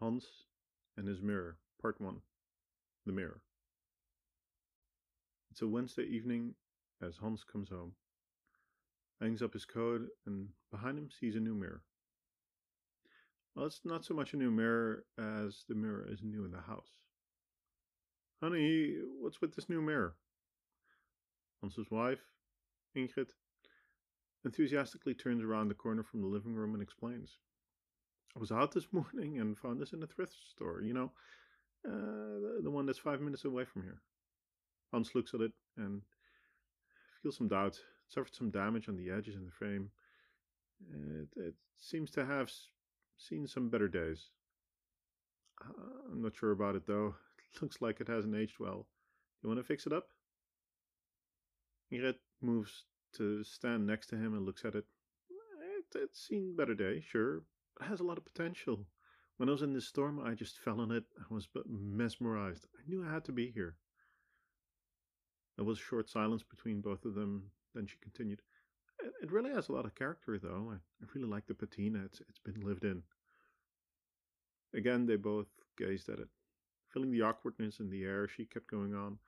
Hans and His Mirror, Part 1. The Mirror. It's a Wednesday evening as Hans comes home, hangs up his coat, and behind him sees a new mirror. Well, it's not so much a new mirror as the mirror is new in the house. "Honey, what's with this new mirror?" Hans's wife, Ingrid, enthusiastically turns around the corner from the living room and explains. "I was out this morning and found this in a thrift store, you know, the one that's 5 minutes away from here." Hans looks at it and feels some doubt. It suffered some damage on the edges and the frame. It seems to have seen some better days. "I'm not sure about it, though. It looks like it hasn't aged well. You want to fix it up?" Ingrid moves to stand next to him and looks at it. "It's seen better days, sure. It has a lot of potential. When I was in this storm, I just fell on it. I was mesmerized. I knew I had to be here." There was a short silence between both of them. Then she continued, "It really has a lot of character, though. I really like the patina. It's been lived in." Again, they both gazed at it. Feeling the awkwardness in the air, she kept going on.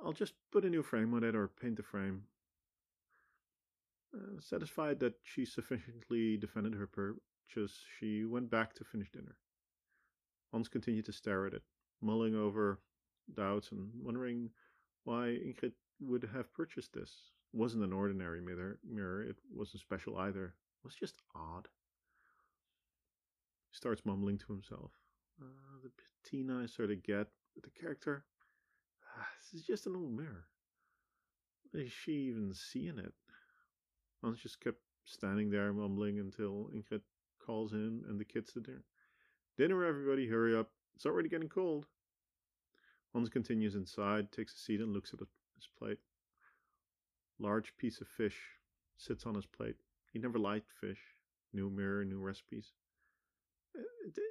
"I'll just put a new frame on it or paint the frame." Satisfied that she sufficiently defended her purchase, she went back to finish dinner. Hans continued to stare at it, mulling over doubts and wondering why Ingrid would have purchased this. It wasn't an ordinary mirror. It wasn't special either. It was just odd. He starts mumbling to himself. "The patina I sort of get, but the character, this is just an old mirror. What is she even seeing it?" Hans just kept standing there mumbling until Ingrid calls him and the kids to dinner. "Dinner, everybody, hurry up. It's already getting cold." Hans continues inside, takes a seat and looks at his plate. Large piece of fish sits on his plate. He never liked fish. New mirror, new recipes.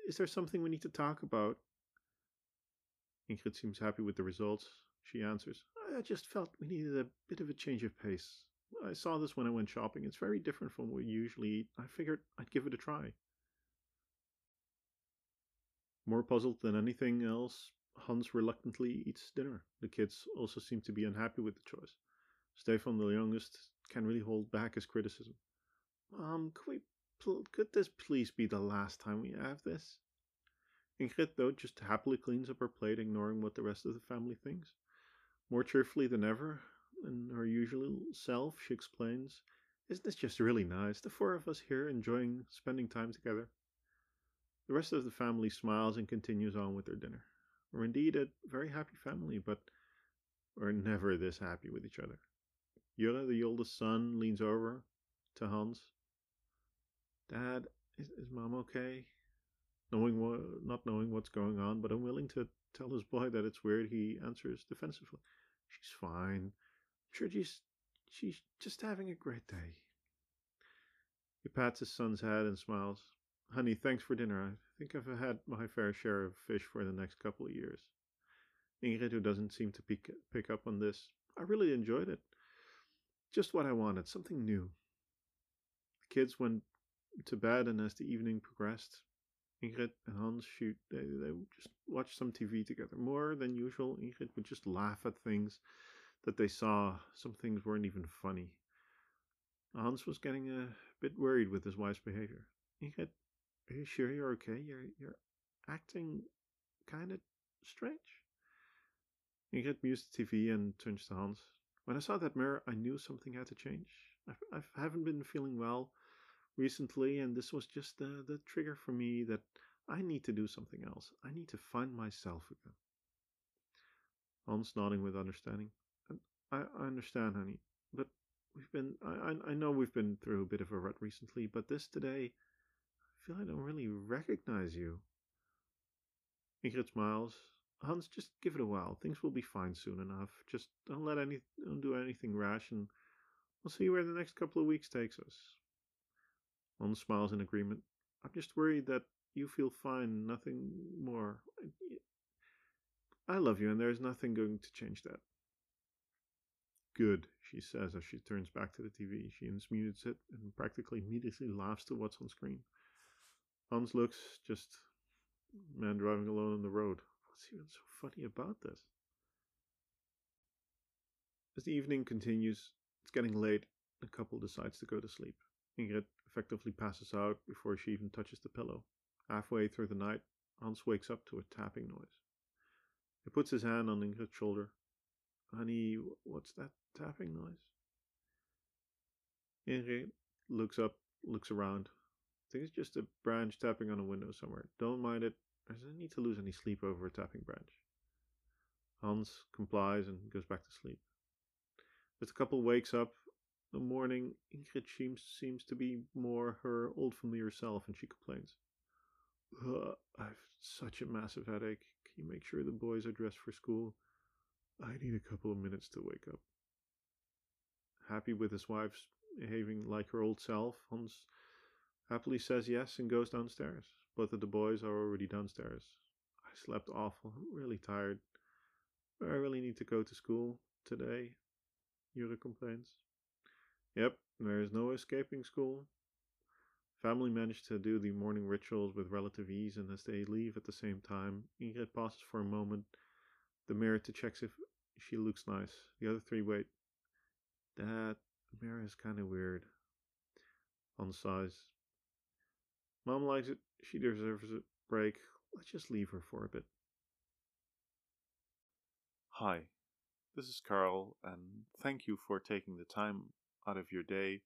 "Is there something we need to talk about?" Ingrid seems happy with the results. She answers, "I just felt we needed a bit of a change of pace. I saw this when I went shopping. It's very different from what we usually eat. I figured I'd give it a try." More puzzled than anything else, Hans reluctantly eats dinner. The kids also seem to be unhappy with the choice. Stefan, the youngest, can really hold back his criticism. "Mom, could this please be the last time we have this?" Ingrid, though, just happily cleans up her plate, ignoring what the rest of the family thinks. More cheerfully than ever, in her usual self, she explains, "Isn't this just really nice? The four of us here enjoying spending time together." The rest of the family smiles and continues on with their dinner. We're indeed a very happy family, but we're never this happy with each other. Jure, the oldest son, leans over to Hans. "Dad, is Mom okay?" Not knowing what's going on, but unwilling to tell his boy that it's weird, he answers defensively, "She's fine. I'm sure she's just having a great day." He pats his son's head and smiles. "Honey, thanks for dinner. I think I've had my fair share of fish for the next couple of years." Ingrid, who doesn't seem to pick up on this, "I really enjoyed it. Just what I wanted, something new." The kids went to bed, and as the evening progressed, Ingrid and Hans they would just watch some TV together. More than usual, Ingrid would just laugh at things that they saw. Some things weren't even funny. Hans was getting a bit worried with his wife's behavior. "Ingrid, are you sure you're okay? You're acting kind of strange." Ingrid mutes the TV and turns to Hans. "When I saw that mirror, I knew something had to change. I haven't been feeling well recently, and this was just the trigger for me that I need to do something else. I need to find myself again." Hans, nodding with understanding. I understand, honey, but I know we've been through a bit of a rut recently, but this today, I feel I don't really recognize you." Ingrid smiles. "Hans, just give it a while. Things will be fine soon enough. Just don't do anything rash, and we'll see where the next couple of weeks takes us." Hans smiles in agreement. "I'm just worried that you feel fine, nothing more. I love you, and there's nothing going to change that." "Good," she says as she turns back to the TV. She mutes it and practically immediately laughs to what's on screen. Hans looks just man driving alone on the road. What's even so funny about this? As the evening continues, it's getting late, the couple decides to go to sleep. Ingrid effectively passes out before she even touches the pillow. Halfway through the night, Hans wakes up to a tapping noise. He puts his hand on Ingrid's shoulder. "Honey, what's that tapping noise?" Ingrid looks up, looks around. "I think it's just a branch tapping on a window somewhere. Don't mind it. There's no need to lose any sleep over a tapping branch." Hans complies and goes back to sleep. As the couple wakes up in the morning, Ingrid seems to be more her old familiar self, and she complains. "I've such a massive headache. Can you make sure the boys are dressed for school? I need a couple of minutes to wake up." Happy with his wife's behaving like her old self, Hans happily says yes and goes downstairs. Both of the boys are already downstairs. "I slept awful. I'm really tired. But I really need to go to school today," Jure complains. "Yep, there is no escaping school." Family managed to do the morning rituals with relative ease, and as they leave at the same time, Ingrid pauses for a moment, the mirror to check if she looks nice. The other three wait. "That mirror is kind of weird." Hans sighs. "Mom likes it. She deserves a break. Let's just leave her for a bit." Hi, this is Carl, and thank you for taking the time out of your day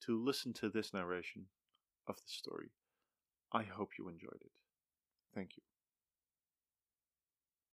to listen to this narration of the story. I hope you enjoyed it. Thank you.